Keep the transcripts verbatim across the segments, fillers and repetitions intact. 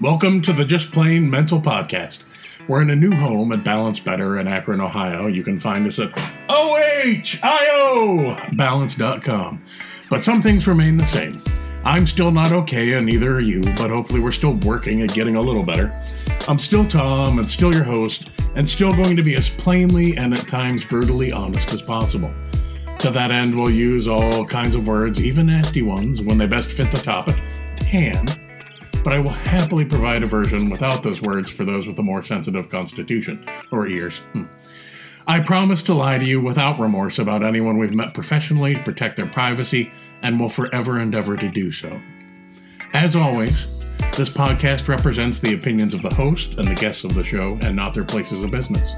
Welcome to the Just Plain Mental Podcast. We're in a new home at Balance Better in Akron, Ohio. You can find us at O H I O balance dot com. But some things remain the same. I'm still not okay, and neither are you, but hopefully we're still working at getting a little better. I'm still Tom, and still your host, and still going to be as plainly and at times brutally honest as possible. To that end, we'll use all kinds of words, even nasty ones, when they best fit the topic at hand. But I will happily provide a version without those words for those with a more sensitive constitution or ears. Hmm. I promise to lie to you without remorse about anyone we've met professionally to protect their privacy, and will forever endeavor to do so. As always, this podcast represents the opinions of the host and the guests of the show, and not their places of business.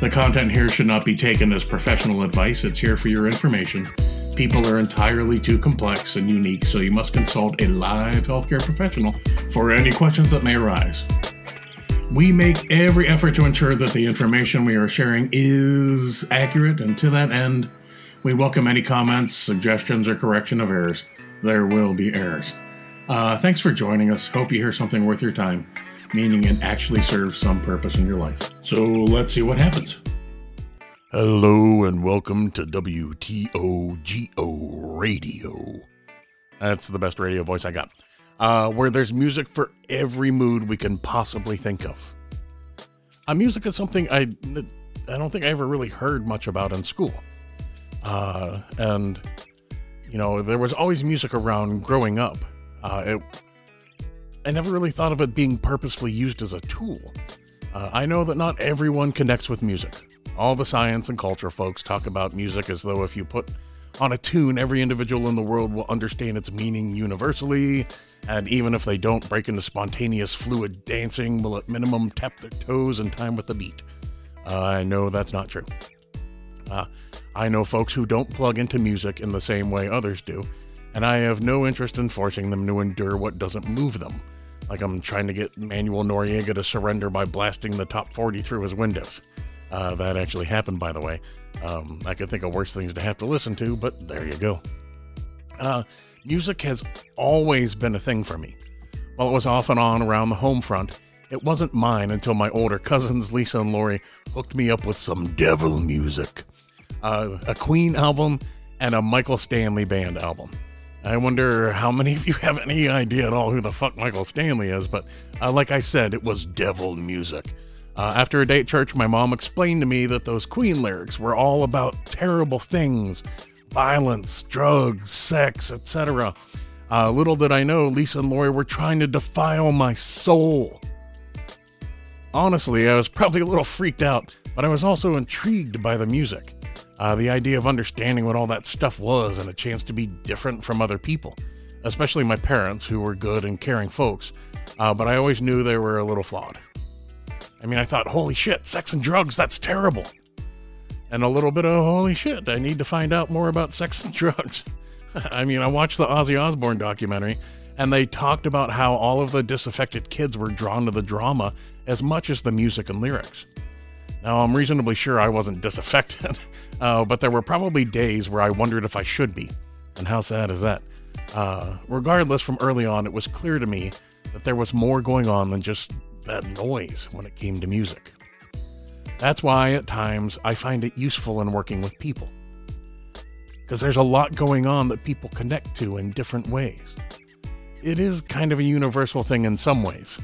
The content here should not be taken as professional advice. It's here for your information. People are entirely too complex and unique, so you must consult a live healthcare professional for any questions that may arise. We make every effort to ensure that the information we are sharing is accurate, and to that end, we welcome any comments, suggestions, or correction of errors. There will be errors. Uh, thanks for joining us. Hope you hear something worth your time, meaning it actually serves some purpose in your life. So let's see what happens. Hello and welcome to W T O G O Radio. That's the best radio voice I got. Uh, where there's music for every mood we can possibly think of. Uh, music is something I, I don't think I ever really heard much about in school. Uh, and, you know, there was always music around growing up. Uh, it, I never really thought of it being purposefully used as a tool. Uh, I know that not everyone connects with music. All the science and culture folks talk about music as though if you put on a tune, every individual in the world will understand its meaning universally, and even if they don't break into spontaneous fluid dancing, will at minimum tap their toes in time with the beat. Uh, I know that's not true. Uh, I know folks who don't plug into music in the same way others do, and I have no interest in forcing them to endure what doesn't move them, like I'm trying to get Manuel Noriega to surrender by blasting the top forty through his windows. Uh, that actually happened, by the way. Um, I could think of worse things to have to listen to, but there you go. Uh, music has always been a thing for me. While it was off and on around the home front, it wasn't mine until my older cousins, Lisa and Lori, hooked me up with some devil music. Uh, a Queen album and a Michael Stanley band album. I wonder how many of you have any idea at all who the fuck Michael Stanley is, but uh, like I said, it was devil music. Uh, after a day at church, my mom explained to me that those Queen lyrics were all about terrible things, violence, drugs, sex, et cetera. Uh, little did I know, Lisa and Lori were trying to defile my soul. Honestly, I was probably a little freaked out, but I was also intrigued by the music. Uh, the idea of understanding what all that stuff was and a chance to be different from other people, especially my parents, who were good and caring folks, uh, but I always knew they were a little flawed. I mean, I thought, holy shit, sex and drugs, that's terrible. And a little bit of, holy shit, I need to find out more about sex and drugs. I mean, I watched the Ozzy Osbourne documentary, and they talked about how all of the disaffected kids were drawn to the drama as much as the music and lyrics. Now, I'm reasonably sure I wasn't disaffected, uh, but there were probably days where I wondered if I should be. And how sad is that? Uh, regardless, from early on, it was clear to me that there was more going on than just that noise when it came to music. That's why at times I find it useful in working with people, because there's a lot going on that people connect to in different ways. It is kind of a universal thing in some ways.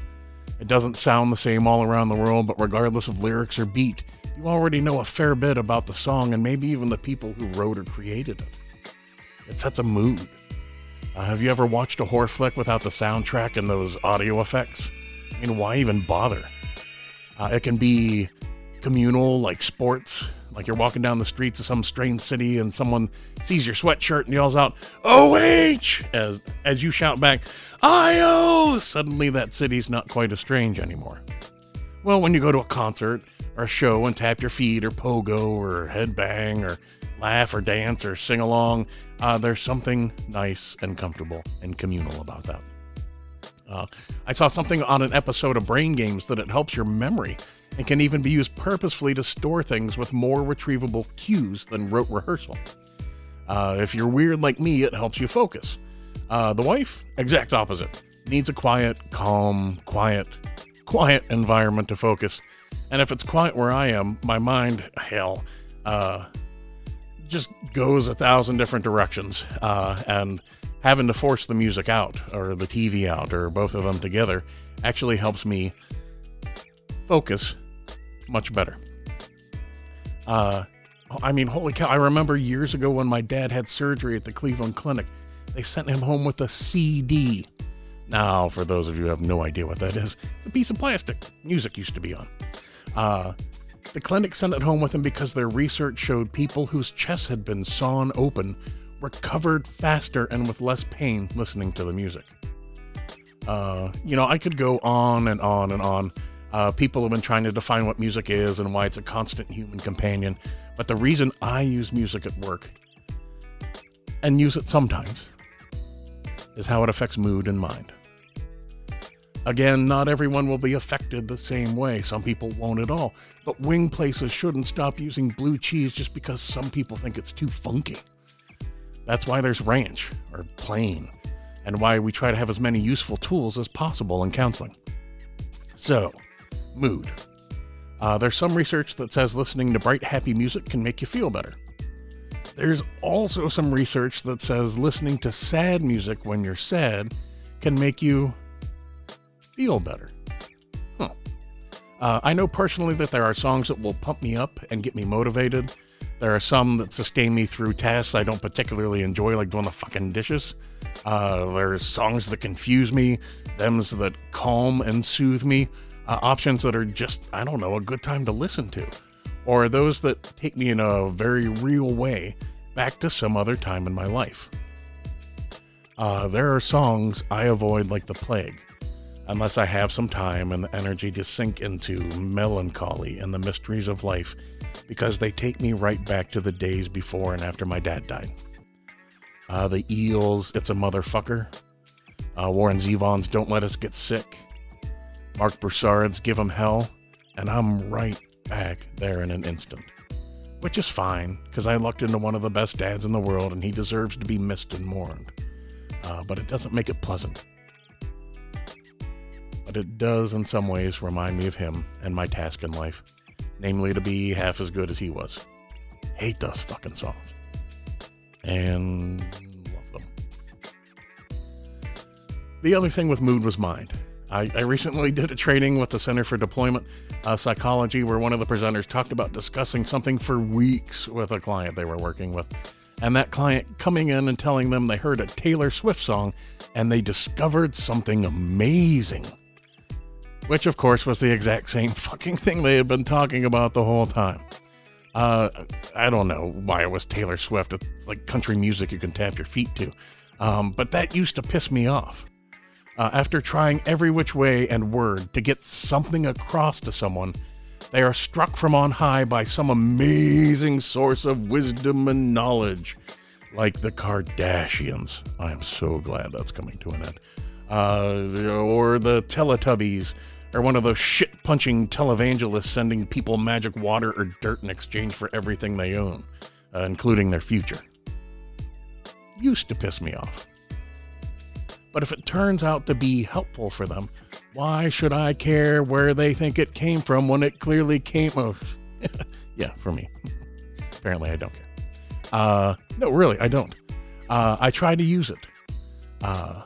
It doesn't sound the same all around the world, but regardless of lyrics or beat, you already know a fair bit about the song and maybe even the people who wrote or created it. It sets a mood. Uh, have you ever watched a horror flick without the soundtrack and those audio effects? I mean, why even bother? Uh, it can be communal, like sports, like you're walking down the streets of some strange city and someone sees your sweatshirt and yells out, O H! As, as you shout back, I O! Suddenly that city's not quite as strange anymore. Well, when you go to a concert or a show and tap your feet or pogo or headbang or laugh or dance or sing along, uh, there's something nice and comfortable and communal about that. Uh, I saw something on an episode of Brain Games that it helps your memory and can even be used purposefully to store things with more retrievable cues than rote rehearsal. Uh, if you're weird like me, it helps you focus. Uh, the wife? Exact opposite. needs a quiet, calm, quiet, quiet environment to focus. And if it's quiet where I am, my mind, hell, uh, just goes a thousand different directions. Uh, and having to force the music out or the T V out or both of them together actually helps me focus much better. Uh, I mean, holy cow. I remember years ago when my dad had surgery at the Cleveland Clinic, they sent him home with a C D. Now, for those of you who have no idea what that is, it's a piece of plastic music used to be on. Uh, the clinic sent it home with him because their research showed people whose chests had been sawn open recovered faster and with less pain listening to the music. Uh, you know, I could go on and on and on. Uh, people have been trying to define what music is and why it's a constant human companion. But the reason I use music at work, and use it sometimes, is how it affects mood and mind. Again, not everyone will be affected the same way. Some people won't at all. But wing places shouldn't stop using blue cheese just because some people think it's too funky. That's why there's ranch, or plain, and why we try to have as many useful tools as possible in counseling. So, mood. Uh, there's some research that says listening to bright, happy music can make you feel better. There's also some research that says listening to sad music when you're sad can make you feel better. Huh. Uh, I know personally that there are songs that will pump me up and get me motivated. There are some that sustain me through tasks I don't particularly enjoy, like doing the fucking dishes. Uh, there's songs that confuse me, thems that calm and soothe me, uh, options that are just, I don't know, a good time to listen to, or those that take me in a very real way back to some other time in my life. Uh, there are songs I avoid like the plague, unless I have some time and the energy to sink into melancholy and the mysteries of life, because they take me right back to the days before and after my dad died. Uh, the Eels, It's a Motherfucker. Uh, Warren Zevon's Don't Let Us Get Sick. Mark Broussard's Give 'Em Hell. And I'm right back there in an instant. Which is fine, because I lucked into one of the best dads in the world, and he deserves to be missed and mourned. Uh, but it doesn't make it pleasant. But it does, in some ways, remind me of him and my task in life. Namely, to be half as good as he was. Hate those fucking songs. And love them. The other thing with mood was mind. I, I recently did a training with the Center for Deployment uh, Psychology, where one of the presenters talked about discussing something for weeks with a client they were working with. And that client coming in and telling them they heard a Taylor Swift song and they discovered something amazing. Which, of course, was the exact same fucking thing they had been talking about the whole time. Uh, I don't know why it was Taylor Swift. It's like country music you can tap your feet to. Um, but that used to piss me off. Uh, after trying every which way and word to get something across to someone, they are struck from on high by some amazing source of wisdom and knowledge. Like the Kardashians. I am so glad that's coming to an end. Uh, or the Teletubbies. Or one of those shit-punching televangelists sending people magic water or dirt in exchange for everything they own, uh, including their future. Used to piss me off. But if it turns out to be helpful for them, why should I care where they think it came from when it clearly came... Oh, yeah, for me. Apparently I don't care. Uh, no, really, I don't. Uh, I try to use it. Uh,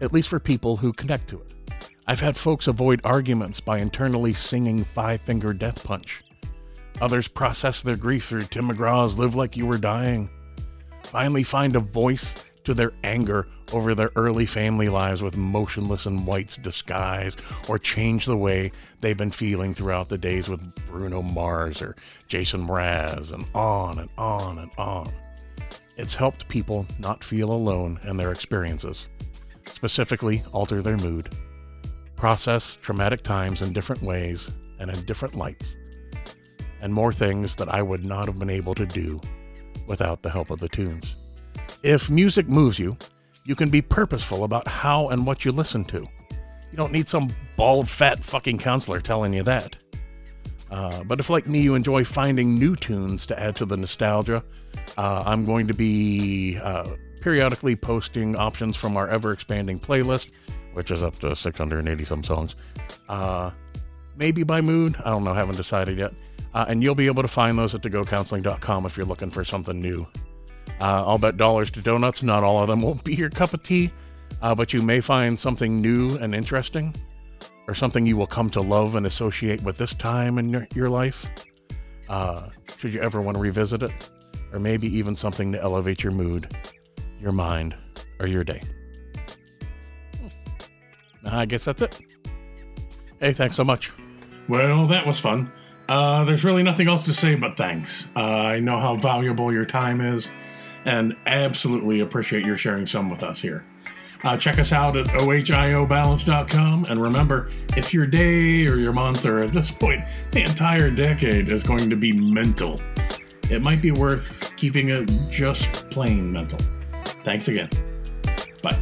at least for people who connect to it. I've had folks avoid arguments by internally singing Five Finger Death Punch. Others process their grief through Tim McGraw's Live Like You Were Dying. Finally find a voice to their anger over their early family lives with Motionless in White's Disguise, or change the way they've been feeling throughout the days with Bruno Mars or Jason Mraz, and on and on and on. It's helped people not feel alone in their experiences, specifically alter their mood, process traumatic times in different ways and in different lights, and more things that I would not have been able to do without the help of the tunes. If music moves you, you can be purposeful about how and what you listen to. You don't need some bald, fat fucking counselor telling you that. Uh, but if, like me, you enjoy finding new tunes to add to the nostalgia, uh, I'm going to be uh, periodically posting options from our ever-expanding playlist, which is up to six hundred eighty some songs. Uh, maybe by mood. I don't know. Haven't decided yet. Uh, and you'll be able to find those at to go counseling dot com if you're looking for something new. Uh, I'll bet dollars to donuts. Not all of them will be your cup of tea, uh, but you may find something new and interesting, or something you will come to love and associate with this time in your life, uh, should you ever want to revisit it, or maybe even something to elevate your mood, your mind, or your day. I guess that's it. Hey, thanks so much. Well, that was fun. Uh, there's really nothing else to say but thanks. Uh, I know how valuable your time is, and absolutely appreciate your sharing some with us here. Uh, check us out at O H I O balance dot com. And remember, if your day or your month, or at this point, the entire decade is going to be mental, it might be worth keeping it just plain mental. Thanks again. Bye.